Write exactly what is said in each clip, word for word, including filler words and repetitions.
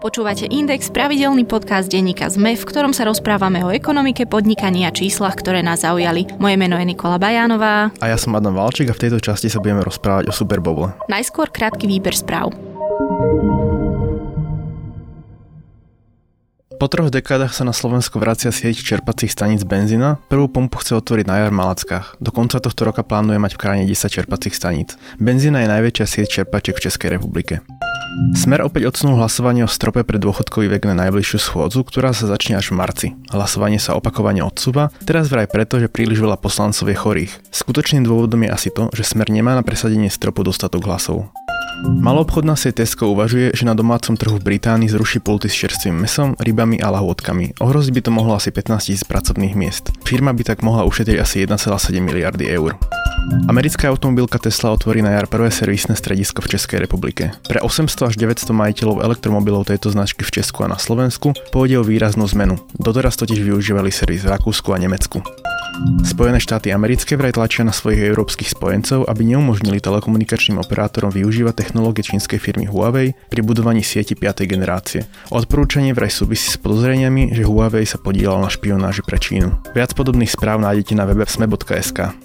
Počúvate Index, pravidelný podcast denníka zet em e, v ktorom sa rozprávame o ekonomike, podnikaní a číslach, ktoré nás zaujali. Moje meno je Nikola Bajánová. A ja som Adam Valčík a v tejto časti sa budeme rozprávať o Superboble. Najskôr krátky výber správ. Po troch dekádach sa na Slovensku vracia sieť čerpacích staníc Benzína. Prvú pumpu chce otvoriť na jar v Malackách. Do konca tohto roka plánuje mať v krajine desať čerpacích staníc. Benzína je najväčšia sieť čerpačiek v Českej republike. Smer opäť odsunul hlasovanie o strope pre dôchodkový vek na najbližšiu schôdzu, ktorá sa začne až v marci. Hlasovanie sa opakovane odsúva, teraz vraj preto, že príliš veľa poslancov je chorých. Skutočným dôvodom je asi to, že Smer nemá na presadenie stropu dostatok hlasov. Maloobchodná sieť Tesco uvažuje, že na domácom trhu v Británii zruší pulty s čerstvým mäsom, rybami a lahôdkami. Ohroziť by to mohlo asi pätnásť tisíc pracovných miest. Firma by tak mohla ušetriť asi jeden celá sedem miliardy eur. Americká automobilka Tesla otvorí na jar prvé servisné stredisko v Českej republike. Pre osemsto až deväťsto majiteľov elektromobilov tejto značky v Česku a na Slovensku pôjde o výraznú zmenu. Doteraz totiž využívali servis v Rakúsku a Nemecku. Spojené štáty americké vraj tlačia na svojich európskych spojencov, aby neumožnili telekomunikačným operátorom využívať technológie čínskej firmy Huawei pri budovaní sieti piatej generácie. Odporúčanie vraj súvisí s podozreniami, že Huawei sa podieľal na špionáži pre Čínu. Viac podobných správ nájdete na webe sme bodka es ká.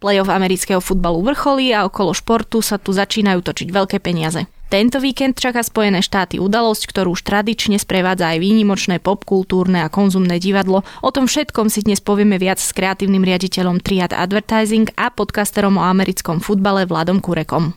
Playoff amerického futbalu vrcholí a okolo športu sa tu začínajú točiť veľké peniaze. Tento víkend čaká Spojené štáty udalosť, ktorú už tradične sprevádza aj výnimočné popkultúrne a konzumné divadlo. O tom všetkom si dnes povieme viac s kreatívnym riaditeľom Triad Advertising a podcasterom o americkom futbale Vladom Kurekom.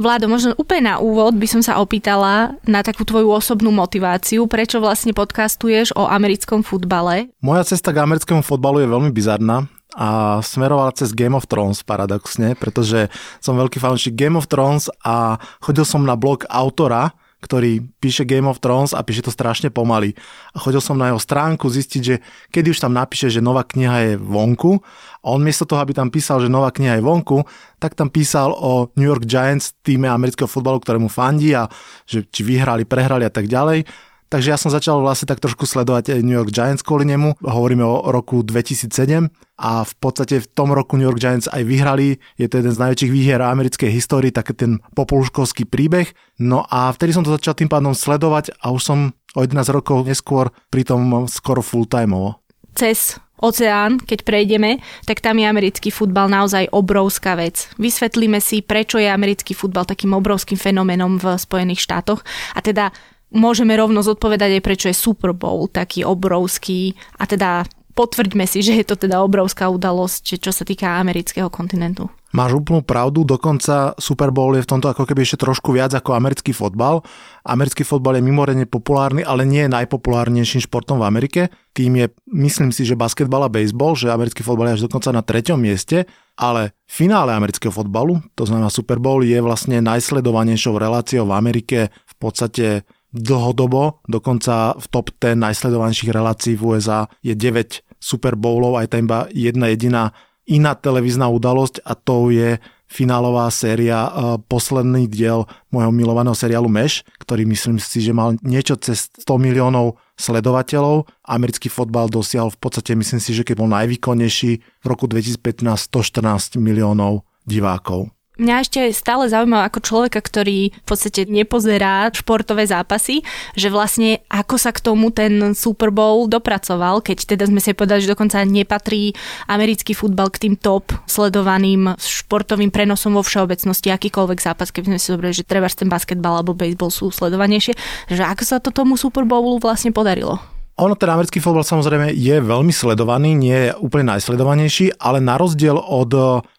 Vlado, možno úplne na úvod by som sa opýtala na takú tvoju osobnú motiváciu, prečo vlastne podcastuješ o americkom futbale. Moja cesta k americkému futbalu je veľmi bizarná a smerovala cez Game of Thrones paradoxne, pretože som veľký fanúšik Game of Thrones a chodil som na blog autora, ktorý píše Game of Thrones a píše to strašne pomaly. A chodil som na jeho stránku zistiť, že kedy už tam napíše, že nová kniha je vonku a on miesto toho, aby tam písal, že nová kniha je vonku, tak tam písal o New York Giants, týme amerického futbalu, ktorému fandí a že či vyhrali, prehrali a tak ďalej. Takže ja som začal vlastne tak trošku sledovať New York Giants kvôli nemu. Hovoríme o roku dvetisícsedem a v podstate v tom roku New York Giants aj vyhrali. Je to jeden z najväčších výhier americkej histórie, taký ten popoluškovský príbeh. No a vtedy som to začal tým pádom sledovať a už som o jedenásť rokov neskôr pri tom skoro full-timeovo. Cez oceán, keď prejdeme, tak tam je americký futbal naozaj obrovská vec. Vysvetlíme si, prečo je americký futbal takým obrovským fenoménom v Spojených štátoch a teda môžeme rovno zodpovedať aj, prečo je Super Bowl taký obrovský a teda potvrďme si, že je to teda obrovská udalosť, čo sa týka amerického kontinentu. Máš úplnú pravdu, dokonca Super Bowl je v tomto ako keby ešte trošku viac ako americký fotbal. Americký fotbal je mimoriadne populárny, ale nie je najpopulárnejším športom v Amerike. Tým je, myslím si, že basketbal a baseball, že americký fotbal je až dokonca na treťom mieste, ale finále amerického fotbalu, to znamená Super Bowl, je vlastne najsledovanejšou reláciou v Amerike v podstate dlhodobo, dokonca v top desať najsledovanejších relácií v ú es á je deväť Super Bowlov, aj tam iba jedna jediná iná televízna udalosť a to je finálová séria, posledný diel môjho milovaného seriálu Mesh, ktorý myslím si, že mal niečo cez sto miliónov sledovateľov. Americký fotbal dosial v podstate, myslím si, že keď bol najvýkonnejší v roku dvetisícpätnásť stoštrnásť miliónov divákov. Mňa ešte stále zaujíma ako človeka, ktorý v podstate nepozerá športové zápasy, že vlastne ako sa k tomu ten Super Bowl dopracoval, keď teda sme si povedali, že dokonca nepatrí americký futbal k tým top sledovaným športovým prenosom vo všeobecnosti, akýkoľvek zápas, keby sme si zobrali, že trebárs ten basketbal alebo baseball sú sledovanejšie, že ako sa to tomu Super Bowlu vlastne podarilo? Ono, ten americký futbol samozrejme je veľmi sledovaný, nie je úplne najsledovanejší, ale na rozdiel od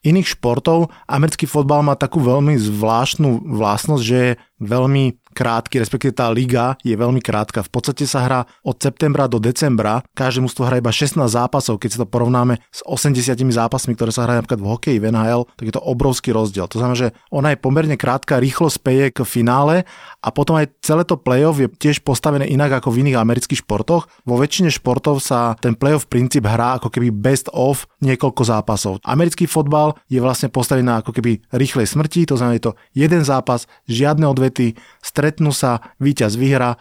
iných športov, americký futbal má takú veľmi zvláštnu vlastnosť, že je veľmi krátky, respektíve tá liga je veľmi krátka. V podstate sa hrá od septembra do decembra, každé mužstvo hrá iba šestnásť zápasov, keď si to porovnáme s osemdesiatimi zápasmi, ktoré sa hrajú napríklad v hokeji, v en há el, tak je to obrovský rozdiel. To znamená, že ona je pomerne krátka, rýchlo speje k finále a potom aj celé to playoff je tiež postavené inak ako v iných amerických športoch. Vo väčšine športov sa ten playoff princíp hrá ako keby best of niekoľko zápasov. Americký fotbal je vlastne postavený na ako keby rýchlej smrti, to znamená, je to jeden zápas, žiadne odvety, stretnú sa, víťaz vyhra, e,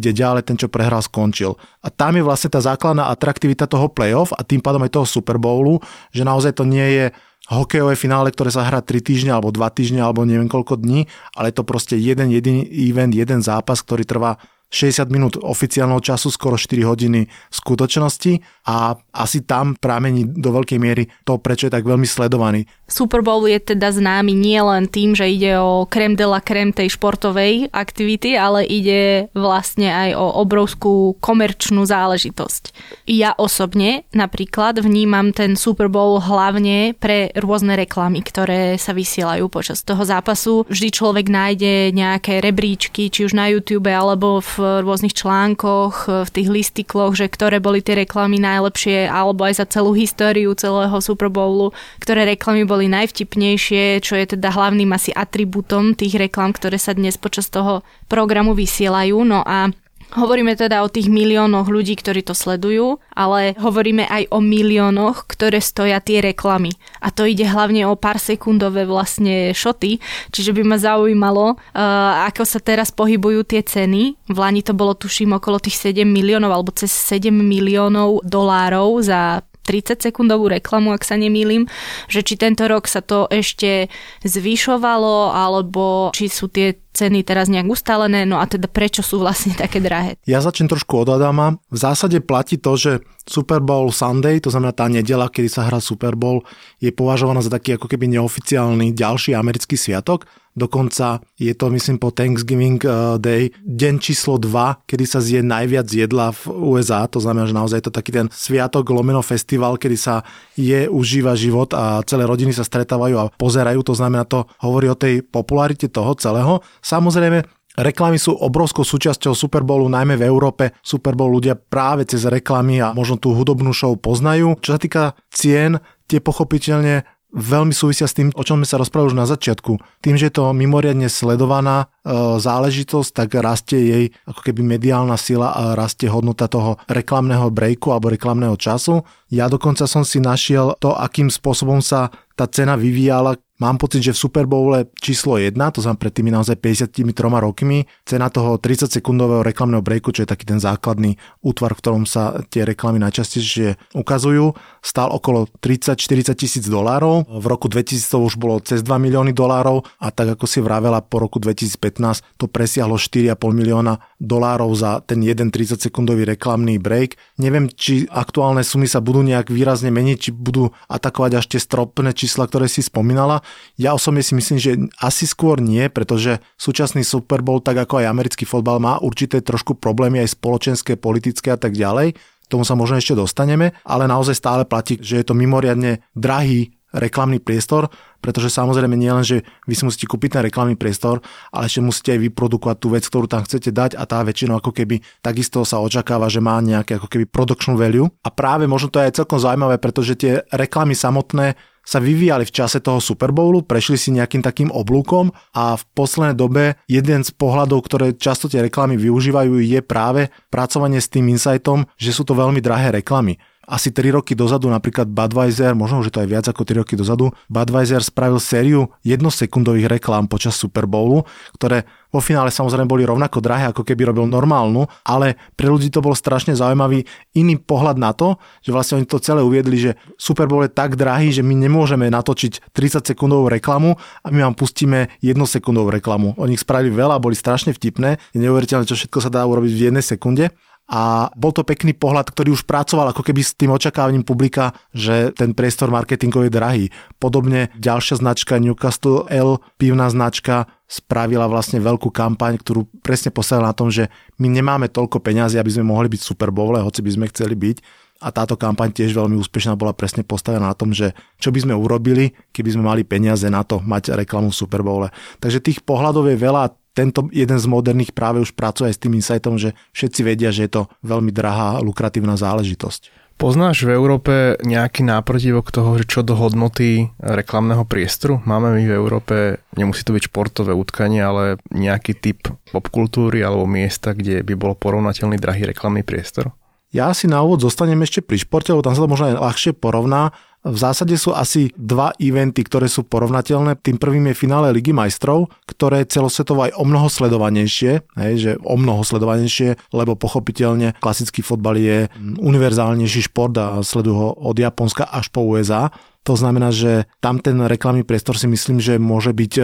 ide ďalej, ten, čo prehral, skončil. A tam je vlastne tá základná atraktivita toho playoff a tým pádom aj toho Super Bowlu, že naozaj to nie je hokejové finále, ktoré sa hrá tri týždne alebo dva týždne alebo neviem koľko dní, ale je to proste jeden jediný event, jeden zápas, ktorý trvá šesťdesiat minút oficiálneho času, skoro štyri hodiny skutočnosti a asi tam pramení do veľkej miery to, prečo je tak veľmi sledovaný. Super Bowl je teda známy nie len tým, že ide o crème de la crème tej športovej aktivity, ale ide vlastne aj o obrovskú komerčnú záležitosť. Ja osobne napríklad vnímam ten Super Bowl hlavne pre rôzne reklamy, ktoré sa vysielajú počas toho zápasu. Vždy človek nájde nejaké rebríčky, či už na YouTube alebo v rôznych článkoch, v tých listikloch, že ktoré boli tie reklamy najlepšie, alebo aj za celú históriu celého Super Bowlu, ktoré reklamy boli najvtipnejšie, čo je teda hlavným asi atribútom tých reklam, ktoré sa dnes počas toho programu vysielajú. No a hovoríme teda o tých miliónoch ľudí, ktorí to sledujú, ale hovoríme aj o miliónoch, ktoré stoja tie reklamy. A to ide hlavne o pár sekundové vlastne šoty, čiže by ma zaujímalo, uh, ako sa teraz pohybujú tie ceny. V Lani to bolo tuším okolo tých sedem miliónov alebo cez sedem miliónov dolárov za tridsaťsekundovú reklamu, ak sa nemýlim, že či tento rok sa to ešte zvyšovalo, alebo či sú tie ceny teraz nejak ustalené, no a teda prečo sú vlastne také drahé? Ja začnem trošku od Adama. V zásade platí to, že Super Bowl Sunday, to znamená tá nedeľa, kedy sa hrá Super Bowl, je považovaná za taký ako keby neoficiálny ďalší americký sviatok. Dokonca je to, myslím, po Thanksgiving Day deň číslo dva, kedy sa zje najviac jedla v ú es á, to znamená, že naozaj je to taký ten sviatok lomeno festival, kedy sa je, užíva život a celé rodiny sa stretávajú a pozerajú, to znamená, to hovorí o tej popularite toho celého. Samozrejme, reklamy sú obrovskou súčasťou Super Bowlu, najmä v Európe. Super Bowl ľudia práve cez reklamy a možno tú hudobnú show poznajú. Čo sa týka cien, tie pochopiteľne veľmi súvisia s tým, o čom sme sa rozprávali už na začiatku. Tým, že je to mimoriadne sledovaná e, záležitosť, tak rastie jej ako keby mediálna sila a rastie hodnota toho reklamného breaku alebo reklamného času. Ja dokonca som si našiel to, akým spôsobom sa tá cena vyvíjala. Mám pocit, že v Super Bowle číslo jeden, to znamená pred tými naozaj päťdesiattri rokmi, cena toho tridsaťsekundového reklamného breaku, čo je taký ten základný útvar, v ktorom sa tie reklamy najčastejšie ukazujú, stál okolo tridsať až štyridsať tisíc dolárov. V roku dvetisíc už bolo cez dva milióny dolárov a tak ako si vravela, po roku dvetisíc pätnásť to presiahlo štyri a pol milióna dolárov za ten jeden tridsaťsekundový reklamný break. Neviem, či aktuálne sumy sa budú nejak výrazne meniť, či budú atakovať až tie stropné čísla, ktoré si spomínala. Ja osobne si myslím, že asi skôr nie, pretože súčasný Super Bowl, tak ako aj americký fotbal, má určité trošku problémy aj spoločenské, politické a tak ďalej. Tomu sa možno ešte dostaneme, ale naozaj stále platí, že je to mimoriadne drahý reklamný priestor, pretože samozrejme nie len, že vy si musíte kúpiť ten reklamný priestor, ale ešte musíte aj vyprodukovať tú vec, ktorú tam chcete dať a tá väčšinou ako keby takisto sa očakáva, že má nejaké ako keby production value. A práve možno to je aj celkom zaujímavé, pretože tie reklamy samotné sa vyvíjali v čase toho Super Bowlu, prešli si nejakým takým oblúkom a v poslednej dobe jeden z pohľadov, ktoré často tie reklamy využívajú, je práve pracovanie s tým insightom, že sú to veľmi drahé reklamy. Asi tri roky dozadu napríklad Budweiser, možno už je to aj viac ako tri roky dozadu, Budweiser spravil sériu jednosekundových reklám počas Super Bowlu, ktoré vo finále samozrejme boli rovnako drahé, ako keby robil normálnu, ale pre ľudí to bol strašne zaujímavý iný pohľad na to, že vlastne oni to celé uviedli, že Super Bowl je tak drahý, že my nemôžeme natočiť tridsaťsekundovú reklamu a my vám pustíme jednosekundovú reklamu. Oni ich spravili veľa, boli strašne vtipné, je neuveriteľné, čo všetko sa dá urobiť v jednej sekunde. A bol to pekný pohľad, ktorý už pracoval ako keby s tým očakávaním publika, že ten priestor marketingový je drahý. Podobne ďalšia značka Newcastle L, pivná značka, spravila vlastne veľkú kampaň, ktorú presne postavila na tom, že my nemáme toľko peňazí, aby sme mohli byť v Super Bowle, hoci by sme chceli byť. A táto kampaň tiež veľmi úspešná bola presne postavená na tom, že čo by sme urobili, keby sme mali peniaze na to mať reklamu v Super Bowle. Takže tých pohľadov je veľa. Tento jeden z moderných práve už pracuje aj s tým insightom, že všetci vedia, že je to veľmi drahá, lukratívna záležitosť. Poznáš v Európe nejaký náprotivok toho, že čo do hodnoty reklamného priestoru? Máme my v Európe, nemusí to byť športové utkanie, ale nejaký typ popkultúry alebo miesta, kde by bol porovnateľný drahý reklamný priestor? Ja si na úvod zostanem ešte pri športe, lebo tam sa to možno aj ľahšie porovná. V zásade sú asi dva eventy, ktoré sú porovnateľné. Tým prvým je finále Ligy majstrov, ktoré je celosvetovo aj o mnoho sledovanejšie, hej, že o mnoho sledovanejšie, lebo pochopiteľne klasický fotbal je univerzálnejší šport a sledujú ho od Japonska až po ú es á. To znamená, že tam ten reklamný priestor si myslím, že môže byť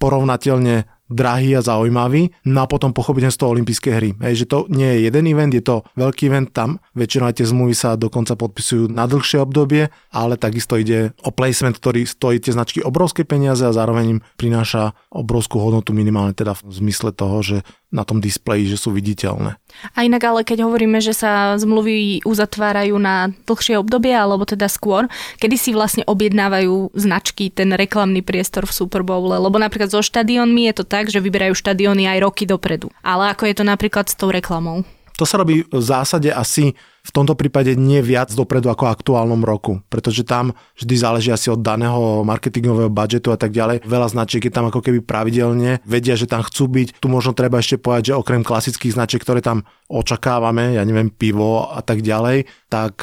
porovnateľne drahý a zaujímavý. No a potom pochopiteľne z toho olympijské hry. Hej, že to nie je jeden event, je to veľký event, tam väčšinou tie zmluvy sa dokonca podpisujú na dlhšie obdobie, ale takisto ide o placement, ktorý stojí tie značky obrovské peniaze a zároveň im prináša obrovskú hodnotu minimálne teda v zmysle toho, že na tom displeji, že sú viditeľné. A inak ale keď hovoríme, že sa zmluvy uzatvárajú na dlhšie obdobie alebo teda skôr, kedy si vlastne objednávajú značky ten reklamný priestor v Superbowle, lebo napríklad so štadiónmi je to tak, že vyberajú štadióny aj roky dopredu. Ale ako je to napríklad s tou reklamou? To sa robí v zásade asi v tomto prípade nie viac dopredu ako v aktuálnom roku, pretože tam vždy záleží asi od daného marketingového budžetu a tak ďalej. Veľa značiek je tam ako keby pravidelne, vedia, že tam chcú byť. Tu možno treba ešte povedať, že okrem klasických značiek, ktoré tam očakávame, ja neviem, pivo a tak ďalej, tak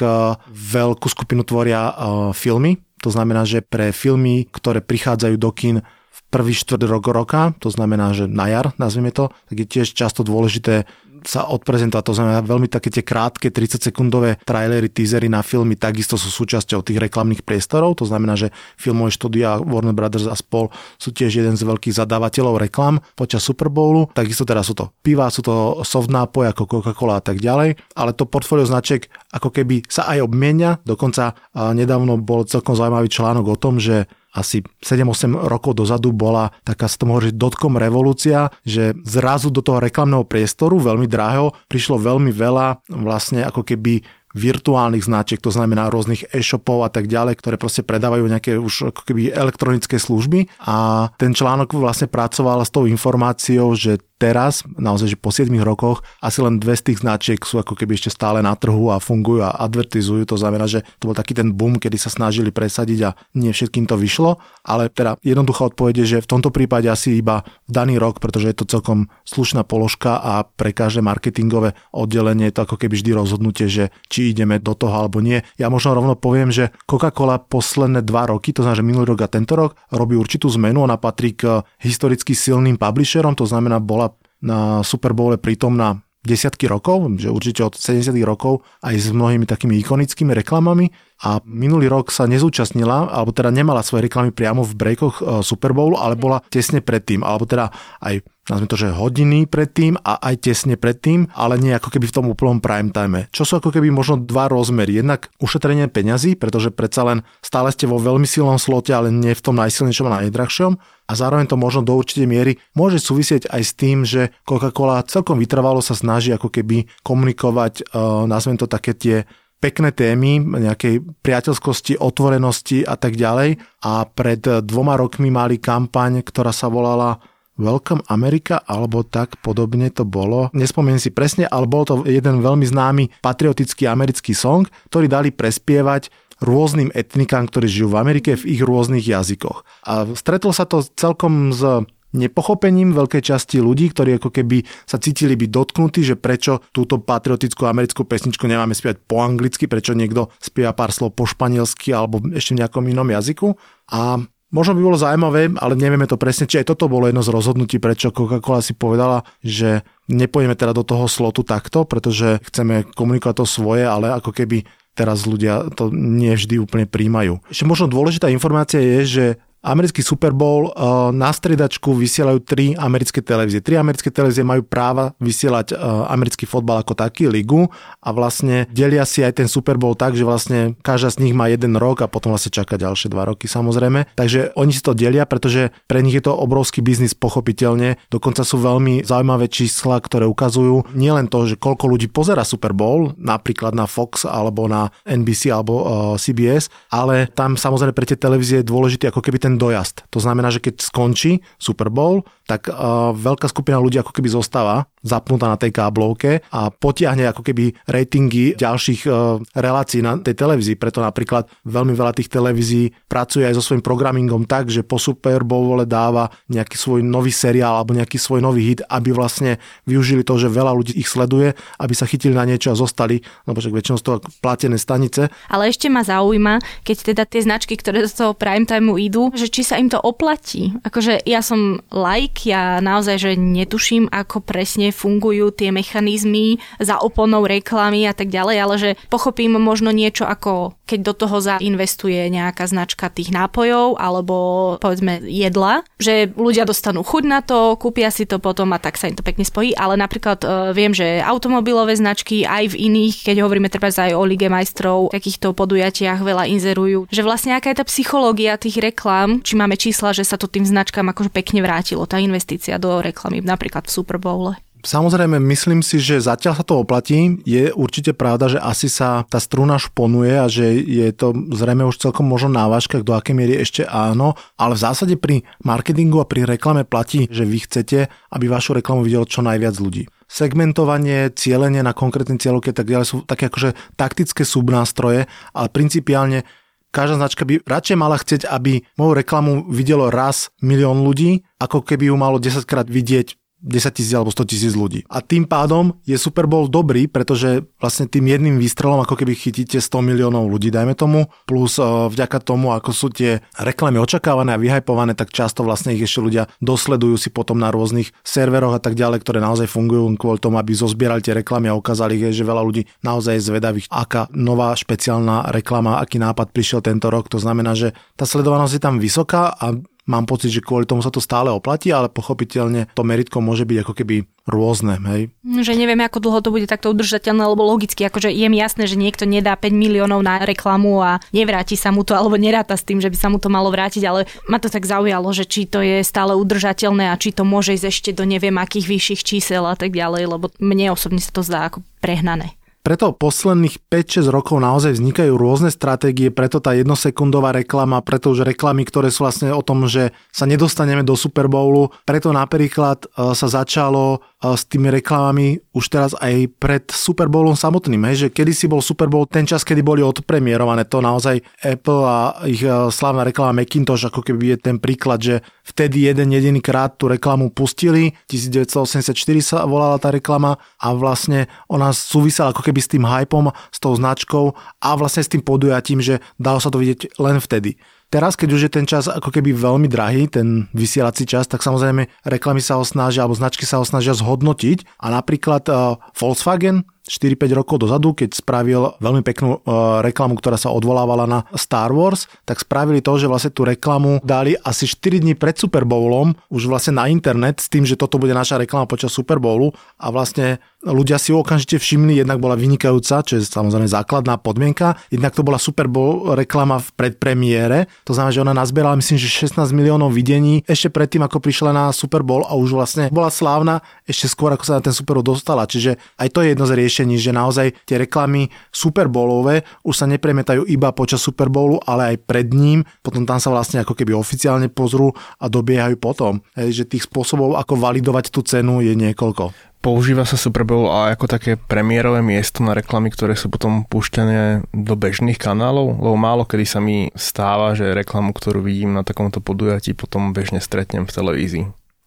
veľkú skupinu tvoria filmy. To znamená, že pre filmy, ktoré prichádzajú do kín v prvý štvrť rok roka, to znamená, že na jar, nazvime to, tak je tiež často dôležité sa odprezentovať, to znamená veľmi také tie krátke tridsaťsekundové trailery, teasery na filmy takisto sú súčasťou tých reklamných priestorov, to znamená, že filmové štúdia Warner Brothers a spol sú tiež jeden z veľkých zadávateľov reklam počas Super Bowlu, takisto teraz sú to piva, sú to soft nápoje ako Coca-Cola a tak ďalej, ale to portfólio značiek ako keby sa aj obmienia, dokonca nedávno bol celkom zaujímavý článok o tom, že asi sedem osem rokov dozadu bola taká, sa tomu hovorí, dotcom revolúcia, že zrazu do toho reklamného priestoru, veľmi drahého, prišlo veľmi veľa vlastne ako keby virtuálnych značiek, to znamená rôznych e-shopov a tak ďalej, ktoré proste predávajú nejaké už ako keby elektronické služby a ten článok vlastne pracoval s tou informáciou, že teraz, naozaj, že po siedmich rokoch asi len dve z tých značiek sú ako keby ešte stále na trhu a fungujú a advertizujú. To znamená, že to bol taký ten boom, kedy sa snažili presadiť a nie všetkým to vyšlo. Ale teda jednoduchá odpoveď je, že v tomto prípade asi iba v daný rok, pretože je to celkom slušná položka a pre každé marketingové oddelenie je to ako keby vždy rozhodnutie, že či ideme do toho alebo nie. Ja možno rovno poviem, že Coca-Cola posledné dva roky, to znamená, že minulý rok a tento rok, robí určitú zmenu. Ona patrí k historicky silným publisherom, to znamená, bola na Superbowle prítomná desiatky rokov, že určite od sedemdesiatych rokov aj s mnohými takými ikonickými reklamami a minulý rok sa nezúčastnila, alebo teda nemala svoje reklamy priamo v breakoch Superbowlu, ale bola tesne predtým, alebo teda aj nazvime to, že hodiny predtým a aj tesne predtým, ale nie ako keby v tom úplnom prime time. Čo sú ako keby možno dva rozmery. Jednak ušetrenie peňazí, pretože predsa len stále ste vo veľmi silnom slote, ale nie v tom najsilnejšom a najdrahšom. A zároveň to možno do určitej miery môže súvisieť aj s tým, že Coca-Cola celkom vytrvalo sa snaží ako keby komunikovať, nazvime to, také tie pekné témy, nejakej priateľskosti, otvorenosti a tak ďalej. A pred dvoma rokmi mali kampaň, ktorá sa volala Welcome America, alebo tak podobne to bolo. Nespomínam si presne, ale bol to jeden veľmi známy patriotický americký song, ktorý dali prespievať rôznym etnikám, ktorí žijú v Amerike, v ich rôznych jazykoch. A stretlo sa to celkom s nepochopením veľkej časti ľudí, ktorí ako keby sa cítili byť dotknutí, že prečo túto patriotickú americkú pesničku nemáme spievať po anglicky, prečo niekto spieva pár slov po španielsky alebo ešte v nejakom inom jazyku. A možno by bolo zaujímavé, ale nevieme to presne, či aj toto bolo jedno z rozhodnutí, prečo Coca-Cola si povedala, že nepojeme teda do toho slotu takto, pretože chceme komunikovať to svoje, ale ako keby teraz ľudia to nie vždy úplne príjmajú. Ešte možno dôležitá informácia je, že americký Super Bowl na striedačku vysielajú tri americké televízie. Tri americké televízie majú práva vysielať americký fotbal ako taký, ligu a vlastne delia si aj ten Super Bowl tak, že vlastne každá z nich má jeden rok a potom vlastne čaká ďalšie dva roky samozrejme. Takže oni si to delia, pretože pre nich je to obrovský biznis pochopiteľne. Dokonca sú veľmi zaujímavé čísla, ktoré ukazujú nielen to, že koľko ľudí pozerá Super Bowl, napríklad na Fox alebo na en bí sí alebo sí bí es, ale tam samozrejme pre tie televízie je dôležitý ako keby ten dojazd. To znamená, že keď skončí Super Bowl, tak uh, veľká skupina ľudí ako keby zostáva zapnutá na tej káblovke a potiahne ako keby ratingy ďalších uh, relácií na tej televízii. Preto napríklad veľmi veľa tých televízií pracuje aj so svojím programmingom tak, že po Super Bowle dáva nejaký svoj nový seriál alebo nejaký svoj nový hit, aby vlastne využili to, že veľa ľudí ich sleduje, aby sa chytili na niečo a zostali, lebo však väčšinou z toho platené stanice. Ale ešte ma zaujíma, keď teda tie značky, ktoré do toho primetimeu idú, že či sa im to oplatí. Akože ja som laik, ja naozaj že netuším, ako presne presne fungujú tie mechanizmy za oponou reklamy a tak ďalej, ale že pochopím možno niečo ako keď do toho zainvestuje nejaká značka tých nápojov alebo povedzme jedla, že ľudia dostanú chuť na to, kúpia si to potom a tak sa im to pekne spojí, ale napríklad e, viem, že automobilové značky aj v iných, keď hovoríme treba aj o Lige majstrov, v takýchto podujatiach veľa inzerujú, že vlastne aká je tá psychológia tých reklám, či máme čísla, že sa to tým značkám akože pekne vrátilo, tá investícia do reklamy napríklad v Superbowle. Samozrejme, myslím si, že zatiaľ sa to oplatí. Je určite pravda, že asi sa tá struna šponuje a že je to zrejme už celkom možno na vážkach, do akej miery ešte áno, ale v zásade pri marketingu a pri reklame platí, že vy chcete, aby vašu reklamu videlo čo najviac ľudí. Segmentovanie, cielenie na konkrétne cieľovky a tak ďalej sú také akože taktické subnástroje, ale principiálne každá značka by radšej mala chcieť, aby moju reklamu videlo raz milión ľudí, ako keby ju malo desaťkrát vidieť desaťtisíc alebo stotisíc ľudí. A tým pádom je Super Bowl dobrý, pretože vlastne tým jedným výstrelom ako keby chytíte sto miliónov ľudí, dajme tomu, plus vďaka tomu, ako sú tie reklamy očakávané a vyhypované, tak často vlastne ich ešte ľudia dosledujú si potom na rôznych serveroch a tak ďalej, ktoré naozaj fungujú kvôli tomu, aby zozbierali tie reklamy a ukázali ich, že veľa ľudí naozaj je zvedavých, aká nová špeciálna reklama, aký nápad prišiel tento rok. To znamená, že tá sledovanosť je tam vysoká a mám pocit, že kvôli tomu sa to stále oplatí, ale pochopiteľne to meritko môže byť ako keby rôzne, hej. Že nevieme, ako dlho to bude takto udržateľné, lebo logicky, akože je mi jasné, že niekto nedá päť miliónov na reklamu a nevráti sa mu to, alebo neráta s tým, že by sa mu to malo vrátiť, ale ma to tak zaujalo, že či to je stále udržateľné a či to môže ísť ešte do neviem akých vyšších čísel a tak ďalej, lebo mne osobne sa to zdá ako prehnané. Preto posledných päť šesť rokov naozaj vznikajú rôzne stratégie, preto tá jednosekundová reklama, preto už reklamy, ktoré sú vlastne o tom, že sa nedostaneme do Super Bowlu, preto napríklad sa začalo s tými reklamami už teraz aj pred Super Bowlom samotným, hej, že kedysi bol Super Bowl ten čas, kedy boli odpremierované, to naozaj Apple a ich slávna reklama Macintosh, ako keby je ten príklad, že vtedy jeden jediný krát tú reklamu pustili, devätnásť osemdesiatštyri sa volala tá reklama a vlastne ona súvisela ako keby s tým hypom, s tou značkou a vlastne s tým podujatím, že dalo sa to vidieť len vtedy. Teraz, keď už je ten čas ako keby veľmi drahý, ten vysielací čas, tak samozrejme reklamy sa ho snažia, alebo značky sa ho snažia zhodnotiť a napríklad uh, Volkswagen štyri päť rokov dozadu, keď spravil veľmi peknú uh, reklamu, ktorá sa odvolávala na Star Wars, tak spravili to, že vlastne tú reklamu dali asi štyri dni pred Super Bowlom, už vlastne na internet s tým, že toto bude naša reklama počas Super Bowlu a vlastne ľudia si ju okamžite všimli, jednak bola vynikajúca, čo je samozrejme základná podmienka, jednak to bola Super Bowl reklama v predpremiére, to znamená, že ona nazbierala myslím, že šestnásť miliónov videní ešte predtým, ako prišla na Super Bowl a už vlastne bola slávna ešte skôr, ako sa na ten Super Bowl dostala, čiže aj to je jedno z riešení, že naozaj tie reklamy Super Bowlové už sa nepremetajú iba počas Super Bowlu, ale aj pred ním, potom tam sa vlastne ako keby oficiálne pozrú a dobiehajú potom, že tých spôsobov, ako validovať tú cenu je niekoľko. Používa sa Super Bowl aj ako také premiérové miesto na reklamy, ktoré sú potom púšťané do bežných kanálov, lebo málo kedy sa mi stáva, že reklamu, ktorú vidím na takomto podujatí, potom bežne stretnem v televízii.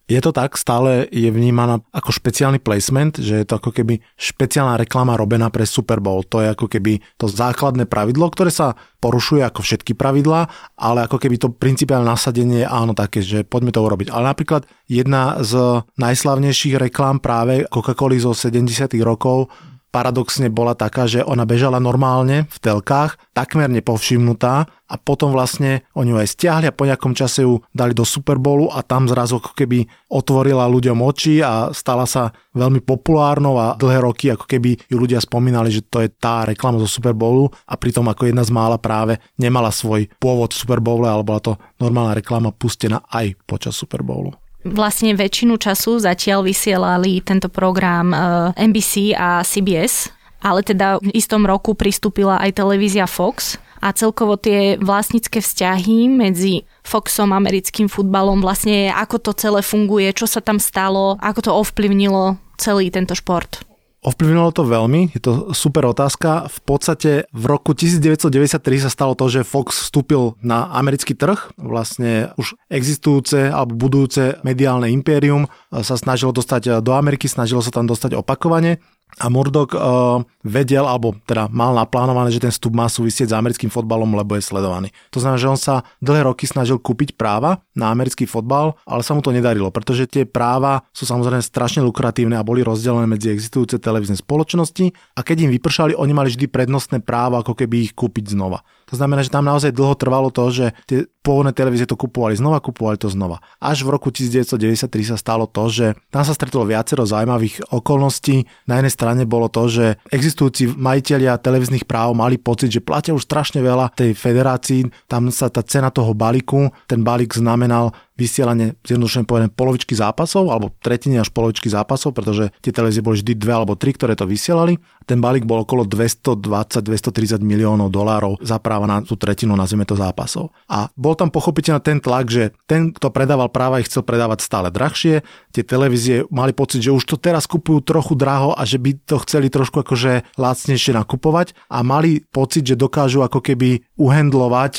Je to tak, stále je vnímaná ako špeciálny placement, že je to ako keby špeciálna reklama robená pre Super Bowl. To je ako keby to základné pravidlo, ktoré sa porušuje ako všetky pravidlá, ale ako keby to principiálne nasadenie je áno také, že poďme to urobiť. Ale napríklad jedna z najslavnejších reklám práve Coca-Coly zo sedemdesiatych rokov paradoxne bola taká, že ona bežala normálne v telkách, takmer nepovšimnutá a potom vlastne oni ju aj stiahli a po nejakom čase ju dali do Super Bowlu a tam zrazu ako keby otvorila ľuďom oči a stala sa veľmi populárnou a dlhé roky ako keby ju ľudia spomínali, že to je tá reklama zo Super Bowlu a pritom ako jedna z mála práve nemala svoj pôvod v Super Bowle, ale bola to normálna reklama pustená aj počas Super Bowlu. Vlastne väčšinu času zatiaľ vysielali tento program en bí sí a sí bí es, ale teda v istom roku pristúpila aj televízia Fox a celkovo tie vlastnícke vzťahy medzi Foxom, americkým futbalom, vlastne ako to celé funguje, čo sa tam stalo, ako to ovplyvnilo celý tento šport. Ovplyvnilo to veľmi, je to super otázka. V podstate v roku devätnásť deväťdesiattri sa stalo to, že Fox vstúpil na americký trh. Vlastne už existujúce alebo budúce mediálne impérium sa snažilo dostať do Ameriky, snažilo sa tam dostať opakovane. A Murdoch uh, vedel, alebo teda mal naplánované, že ten vstup má súvisieť s americkým fotbalom, lebo je sledovaný. To znamená, že on sa dlhé roky snažil kúpiť práva na americký fotbal, ale sa mu to nedarilo, pretože tie práva sú samozrejme strašne lukratívne a boli rozdelené medzi existujúce televízne spoločnosti a keď im vypršali, oni mali vždy prednostné práva, ako keby ich kúpiť znova. To znamená, že tam naozaj dlho trvalo to, že tie pôvodné televízie to kupovali znova, kupovali to znova. Až v roku devätnásťstodeväťdesiattri sa stalo to, že tam sa stretlo viacero zaujímavých okolností. Na jednej strane bolo to, že existujúci majitelia televíznych práv mali pocit, že platia už strašne veľa tej federácii, tam sa tá cena toho balíku, ten balík znamenal vysielanie, zjednodušene povedané, polovičky zápasov alebo tretiny až polovičky zápasov, pretože tie televízie boli vždy dve alebo tri, ktoré to vysielali. Ten balík bol okolo dvestodvadsať dvestotridsať miliónov dolárov za práva na tú tretinu, nazvime to, zápasov. A bol tam pochopiteľne ten tlak, že ten, kto predával práva, ich chcel predávať stále drahšie. Tie televízie mali pocit, že už to teraz kupujú trochu draho a že by to chceli trošku akože lacnejšie nakupovať a mali pocit, že dokážu ako keby uhendlovať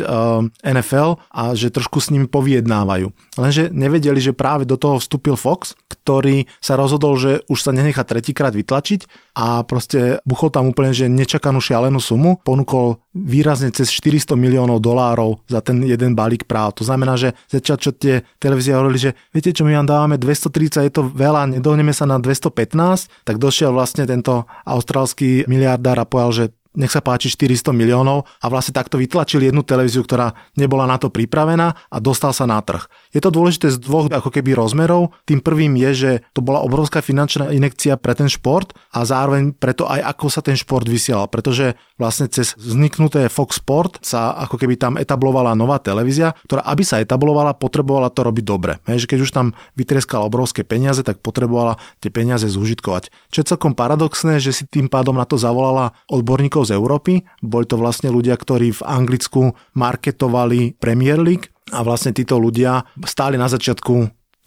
en ef el a že trošku s nimi poviednávajú. Lenže nevedeli, že práve do toho vstúpil Fox, ktorý sa rozhodol, že už sa nenechá tretíkrát vytlačiť a proste buchol tam úplne, že nečakanú šialenú sumu, ponúkol výrazne cez štyristo miliónov dolárov za ten jeden balík práv. To znamená, že začať, čo tie televízie hovorili, že viete čo, my vám dávame dvestotridsať, je to veľa, nedohneme sa na dvestopätnásť, tak došiel vlastne tento austrálsky miliardár a povedal, že nech sa páči štyristo miliónov a vlastne takto vytlačil jednu televíziu, ktorá nebola na to pripravená a dostal sa na trh. Je to dôležité z dvoch ako keby rozmerov. Tým prvým je, že to bola obrovská finančná injekcia pre ten šport a zároveň preto aj ako sa ten šport vysielal, pretože vlastne cez vzniknuté Fox Sport sa ako keby tam etablovala nová televízia, ktorá aby sa etablovala, potrebovala to robiť dobre. Hej, že keď už tam vytreskala obrovské peniaze, tak potrebovala tie peniaze zúžitkovať. Čo je celkom paradoxné, že si tým pádom na to zavolala odborníkov z Európy. Boli to vlastne ľudia, ktorí v Anglicku marketovali Premier League a vlastne títo ľudia stáli na začiatku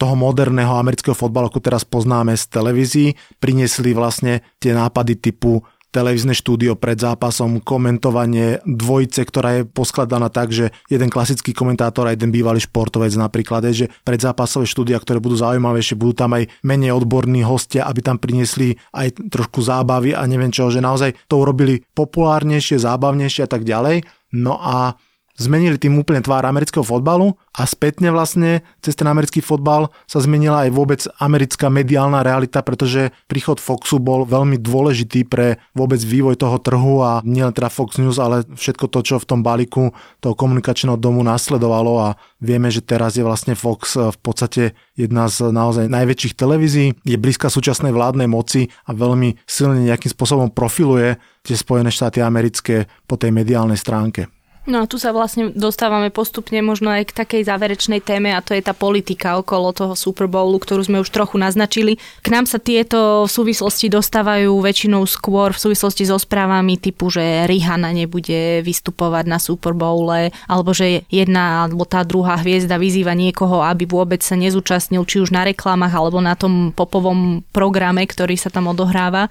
toho moderného amerického fotbalu, ako teraz poznáme z televízií. Priniesli vlastne tie nápady typu televízne štúdio pred zápasom, komentovanie dvojice, ktorá je poskladaná tak, že jeden klasický komentátor a jeden bývalý športovec napríklad, je, že predzápasové štúdia, ktoré budú zaujímavejšie, budú tam aj menej odborní hostia, aby tam priniesli aj trošku zábavy a neviem čo, že naozaj to urobili populárnejšie, zábavnejšie a tak ďalej. No a zmenili tým úplne tvár amerického fotbalu a spätne vlastne cez ten americký fotbal sa zmenila aj vôbec americká mediálna realita, pretože príchod Foxu bol veľmi dôležitý pre vôbec vývoj toho trhu a nielen teda Fox News, ale všetko to, čo v tom balíku toho komunikačného domu nasledovalo a vieme, že teraz je vlastne Fox v podstate jedna z naozaj najväčších televízií, je blízka súčasnej vládnej moci a veľmi silne nejakým spôsobom profiluje tie Spojené štáty americké po tej mediálnej stránke. No a tu sa vlastne dostávame postupne možno aj k takej záverečnej téme a to je tá politika okolo toho Super Bowlu, ktorú sme už trochu naznačili. K nám sa tieto súvislosti dostávajú väčšinou skôr v súvislosti so správami typu, že Rihanna nebude vystupovať na Super Bowle, alebo že jedna alebo tá druhá hviezda vyzýva niekoho, aby vôbec sa nezúčastnil či už na reklamách alebo na tom popovom programe, ktorý sa tam odohráva.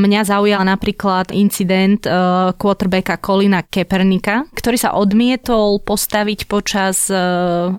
Mňa zaujal napríklad incident quarterbacka Colina Kaepernicka, ktorý sa odmietol postaviť počas e,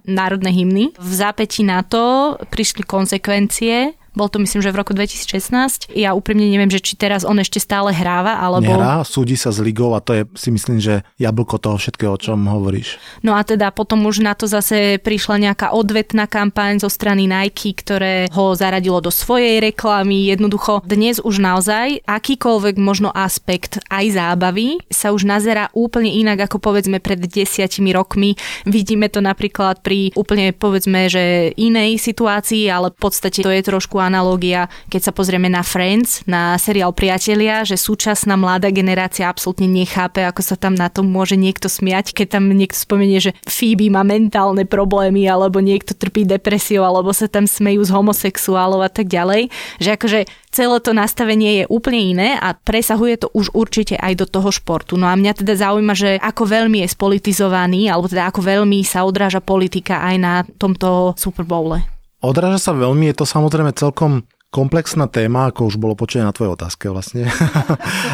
národnej hymny. V zápätí na to prišli konsekvencie. Bol to, myslím, že v roku dvetisícšestnásť. Ja úprimne neviem, že či teraz on ešte stále hráva, alebo... Nehrá, súdi sa s ligou a to je, si myslím, že jablko toho všetkého, o čom hovoríš. No a teda potom už na to zase prišla nejaká odvetná kampaň zo strany Nike, ktoré ho zaradilo do svojej reklamy. Jednoducho dnes už naozaj akýkoľvek možno aspekt aj zábavy sa už nazerá úplne inak, ako povedzme pred desiatimi rokmi. Vidíme to napríklad pri úplne, povedzme, že inej situácii, ale v podstate to je trošku analogia, keď sa pozrieme na Friends, na seriál Priatelia, že súčasná mladá generácia absolútne nechápe, ako sa tam na tom môže niekto smiať, keď tam niekto spomenie, že Phoebe má mentálne problémy, alebo niekto trpí depresiou, alebo sa tam smejú z homosexuálov a tak ďalej. Že akože celé to nastavenie je úplne iné a presahuje to už určite aj do toho športu. No a mňa teda zaujíma, že ako veľmi je spolitizovaný, alebo teda ako veľmi sa odráža politika aj na tomto Super Bowle. Odráža sa veľmi, je to samozrejme celkom komplexná téma, ako už bolo počuť na tvojej otázke vlastne.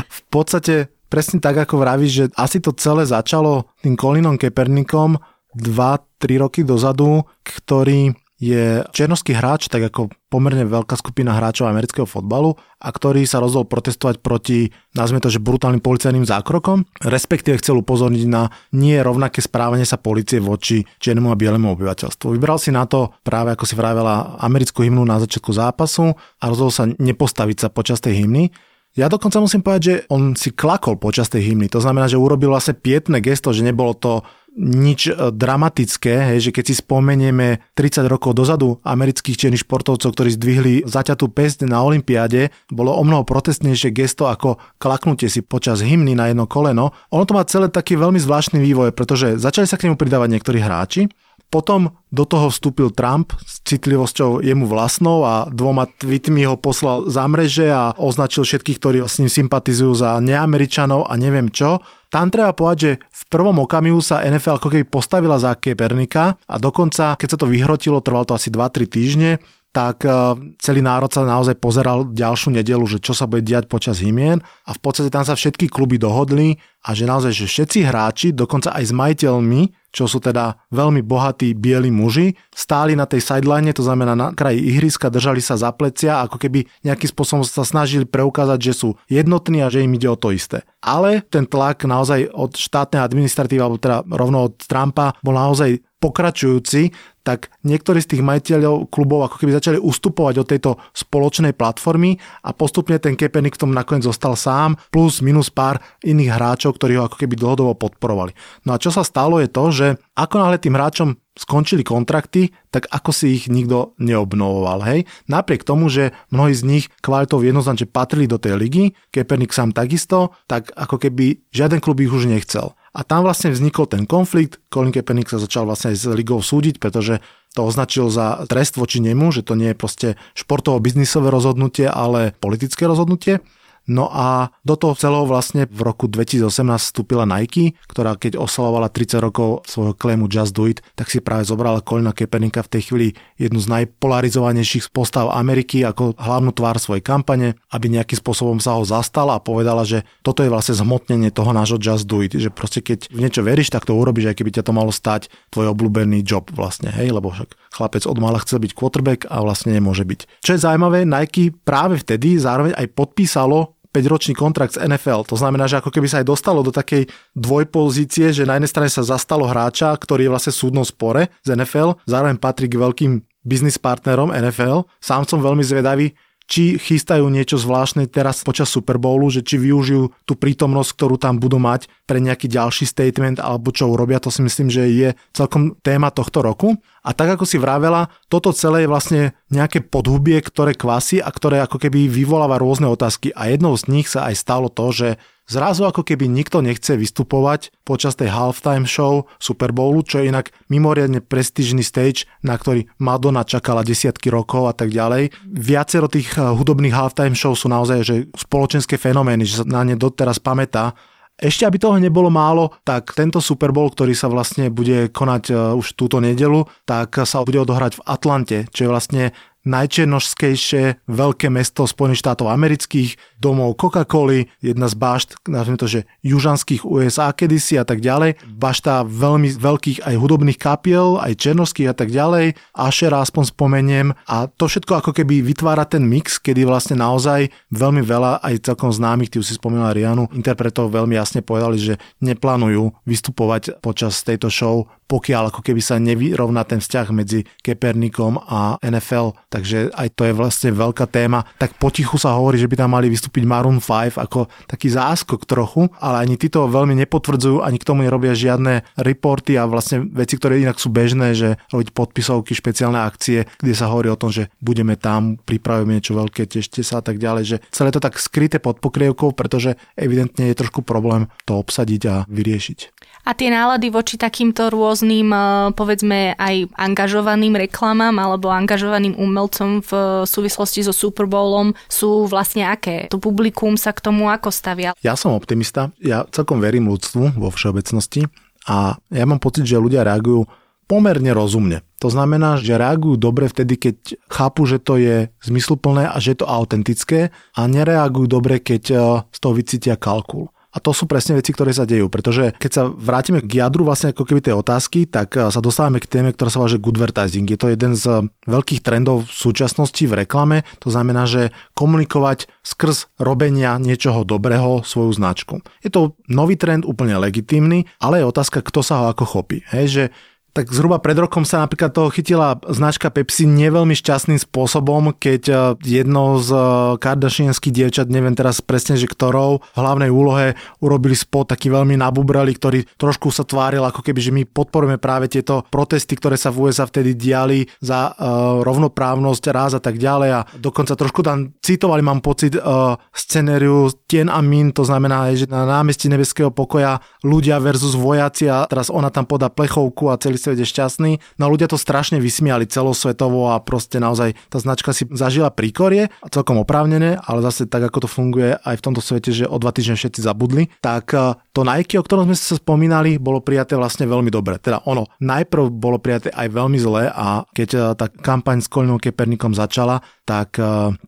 V podstate presne tak, ako vravíš, že asi to celé začalo tým Colinom Kaepernickom dva tri roky dozadu, ktorý je černošský hráč, tak ako pomerne veľká skupina hráčov amerického fotbalu, a ktorý sa rozhodol protestovať proti, nazvime to, že brutálnym policajným zákrokom, respektíve chcel upozorniť na nie rovnaké správanie sa polície voči čiernemu a bielemu obyvateľstvu. Vybral si na to, práve ako si vravela, americkú hymnu na začiatku zápasu a rozhodol sa nepostaviť sa počas tej hymny. Ja dokonca musím povedať, že on si klakol počas tej hymny. To znamená, že urobil vlastne pietné gesto, že nebolo to nič dramatické, hej, že keď si spomenieme tridsať rokov dozadu amerických čiernych športovcov, ktorí zdvihli zaťatú päsť na olympiáde, bolo o mnoho protestnejšie gesto ako klaknutie si počas hymny na jedno koleno. Ono to má celé taký veľmi zvláštny vývoj, pretože začali sa k nemu pridávať niektorí hráči. Potom do toho vstúpil Trump s citlivosťou jemu vlastnou a dvoma tweetmi ho poslal za mreže a označil všetkých, ktorí s ním sympatizujú, za neameričanov a neviem čo. Tam treba povedať, že v prvom okamihu sa en ef el ako keby postavila za Kaepernicka a dokonca, keď sa to vyhrotilo, trvalo to asi dva tri týždne, tak celý národ sa naozaj pozeral ďalšiu nedelu, že čo sa bude diať počas hymien, a v podstate tam sa všetky kluby dohodli a že naozaj, že všetci hráči, dokonca aj s majiteľmi, čo sú teda veľmi bohatí bieli muži, stáli na tej sideline, to znamená na kraji ihriska, držali sa za plecia, ako keby nejakým spôsobom sa snažili preukázať, že sú jednotní a že im ide o to isté. Ale ten tlak naozaj od štátnej administratívy, alebo teda rovno od Trumpa, bol naozaj pokračujúci, tak niektorí z tých majiteľov klubov ako keby začali ustupovať od tejto spoločnej platformy a postupne ten Kaepernick k tomu nakoniec zostal sám, plus minus pár iných hráčov, ktorí ho ako keby dlhodobo podporovali. No a čo sa stalo je to, že ako náhle tým hráčom skončili kontrakty, tak ako si ich nikto neobnovoval, hej? Napriek tomu, že mnohí z nich kvalitou jednoznačne patrili do tej ligy, Kaepernick sám takisto, tak ako keby žiaden klub ich už nechcel. A tam vlastne vznikol ten konflikt, Colin Kaepernick sa začal vlastne s ligou súdiť, pretože to označil za trest voči nemu, že to nie je proste športovo-biznisové rozhodnutie, ale politické rozhodnutie. No a do toho celého vlastne v roku dvetisíc osemnásť vstúpila Nike, ktorá keď oslavovala tridsať rokov svojho klému Just Do It, tak si práve zobrala Colina Kaepernicka, v tej chvíli jednu z najpolarizovanejších postav Ameriky, ako hlavnú tvár svojej kampane, aby nejakým spôsobom sa ho zastala a povedala, že toto je vlastne zhmotnenie toho nášho Just Do It, že proste keď v niečo veríš, tak to urobíš, aj keby ťa to malo stať tvoj obľúbený job vlastne, hej, lebo však chlapec od mala chcel byť quarterback a vlastne nemôže byť. Čo je zaujímavé, Nike práve vtedy zároveň aj podpísalo päťročný kontrakt z en ef el. To znamená, že ako keby sa aj dostalo do takej dvojpozície, že na jednej strane sa zastalo hráča, ktorý je vlastne v súdnom spore z en ef el, zároveň patrí k veľkým biznis partnerom en ef el. Sám som veľmi zvedavý, či chystajú niečo zvláštne teraz počas Superbowlu, že či využijú tú prítomnosť, ktorú tam budú mať, pre nejaký ďalší statement, alebo čo urobia. To si myslím, že je celkom téma tohto roku. A tak ako si vravela, toto celé je vlastne nejaké podhubie, ktoré kvasí a ktoré ako keby vyvoláva rôzne otázky. A jednou z nich sa aj stalo to, že zrazu ako keby nikto nechce vystupovať počas tej halftime show Superbowlu, čo je inak mimoriadne prestížny stage, na ktorý Madonna čakala desiatky rokov a tak ďalej. Viacero tých hudobných halftime show sú naozaj že spoločenské fenomény, že sa na ne doteraz pamätá. Ešte aby toho nebolo málo, tak tento Super Bowl, ktorý sa vlastne bude konať už túto nedeľu, tak sa bude odohrať v Atlante, čo je vlastne najčernošskejšie veľké mesto Spojených štátov amerických, domov Coca-Coly, jedna z bašt, nazvime to, že južanských ú es á kedysi a tak ďalej, bašta veľmi veľkých aj hudobných kapiel, aj černošských a tak ďalej, Ashera aspoň spomeniem, a to všetko ako keby vytvára ten mix, kedy vlastne naozaj veľmi veľa aj celkom známych, ty už si spomínala Rihannu, interpretov veľmi jasne povedali, že neplánujú vystupovať počas tejto show, pokiaľ ako keby sa nevyrovná ten vzťah medzi Kaepernickom a en ef el. Takže aj to je vlastne veľká téma. Tak potichu sa hovorí, že by tam mali vystúpiť Maroon päť ako taký záskok trochu, ale ani tí to veľmi nepotvrdzujú, ani k tomu nerobia žiadne reporty a vlastne veci, ktoré inak sú bežné, že robiť podpisovky, špeciálne akcie, kde sa hovorí o tom, že budeme tam, pripravujeme niečo veľké, tešte sa a tak ďalej, že celé to tak skryté pod pokrievkou, pretože evidentne je trošku problém to obsadiť a vyriešiť. A tie nálady voči takýmto rôznym, povedzme, aj angažovaným reklamám alebo angažovaným umelcom v súvislosti so Super Bowlom sú vlastne aké? To publikum sa k tomu ako stavia? Ja som optimista, ja celkom verím ľudstvu vo všeobecnosti a ja mám pocit, že ľudia reagujú pomerne rozumne. To znamená, že reagujú dobre vtedy, keď chápu, že to je zmysluplné a že je to autentické, a nereagujú dobre, keď z toho vycítia kalkul. A to sú presne veci, ktoré sa dejú, pretože keď sa vrátime k jadru vlastne ako keby tej otázky, tak sa dostávame k téme, ktorá sa volá, že goodvertising. Je to jeden z veľkých trendov v súčasnosti v reklame, to znamená, že komunikovať skrz robenia niečoho dobrého svoju značku. Je to nový trend, úplne legitímny, ale je otázka, kto sa ho ako chopí. Hej, že tak zhruba pred rokom sa napríklad toho chytila značka Pepsi neveľmi šťastným spôsobom, keď jedno z kardashianských dievčat, neviem teraz presne, že ktorou, v hlavnej úlohe urobili spot taký veľmi nabubrali, ktorý trošku sa tváril ako keby, že my podporujeme práve tieto protesty, ktoré sa v ú es á vtedy diali za uh, rovnoprávnosť, ráz a tak ďalej a dokonca trošku tam citovali, mám pocit, uh, scenériu Tien a Min, to znamená, že na námestí nebeského pokoja ľudia versus vojaci a teraz ona tam podá plechovku a celý svet je šťastný. No ľudia to strašne vysmiali celosvetovo a proste naozaj tá značka si zažila príkorie, celkom oprávnené, ale zase tak, ako to funguje aj v tomto svete, že o dva týždne všetci zabudli, tak to Nike, o ktorom sme sa spomínali, bolo prijaté vlastne veľmi dobre. Teda ono, najprv bolo prijaté aj veľmi zle a keď tá kampaň s Colinom Kaepernickom začala, tak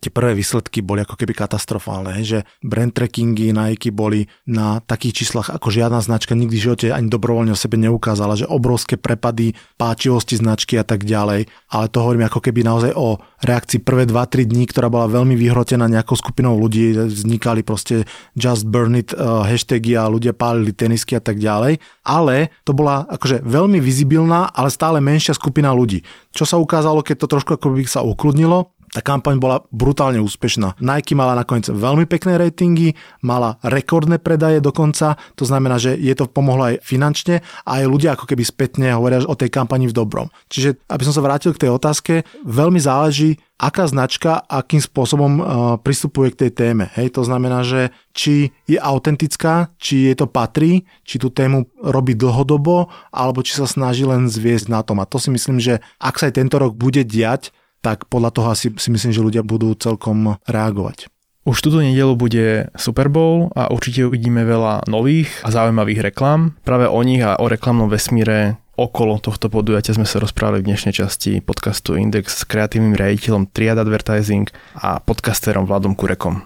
tie prvé výsledky boli ako keby katastrofálne, že brand trackingy Nike boli na takých číslach, ako žiadna značka nikdy v živote ani dobrovoľne o sebe neukázala, že obrovské pre pady, páčivosti značky a tak ďalej. Ale to hovorím ako keby naozaj o reakcii prvé dva tri dní, ktorá bola veľmi vyhrotená nejakou skupinou ľudí. Vznikali proste just burn it uh, hashtagy a ľudia pálili tenisky a tak ďalej. Ale to bola akože veľmi vizibilná, ale stále menšia skupina ľudí. Čo sa ukázalo, keď to trošku ako by sa ukludnilo, tá kampaň bola brutálne úspešná. Nike mala nakoniec veľmi pekné ratingy, mala rekordné predaje dokonca, to znamená, že je to pomohlo aj finančne a aj ľudia ako keby spätne hovoria o tej kampani v dobrom. Čiže, aby som sa vrátil k tej otázke, veľmi záleží, aká značka, akým spôsobom uh, pristupuje k tej téme. Hej, to znamená, že či je autentická, či jej to patrí, či tú tému robí dlhodobo, alebo či sa snaží len zviesť na tom. A to si myslím, že ak sa aj tento rok bude diať, tak podľa toho asi si myslím, že ľudia budú celkom reagovať. Už túto nedeľu bude Super Bowl a určite uvidíme veľa nových a zaujímavých reklám. Práve o nich a o reklamnom vesmíre okolo tohto podujatia sme sa rozprávali v dnešnej časti podcastu Index s kreatívnym riaditeľom Triad Advertising a podcasterom Vladom Kurekom.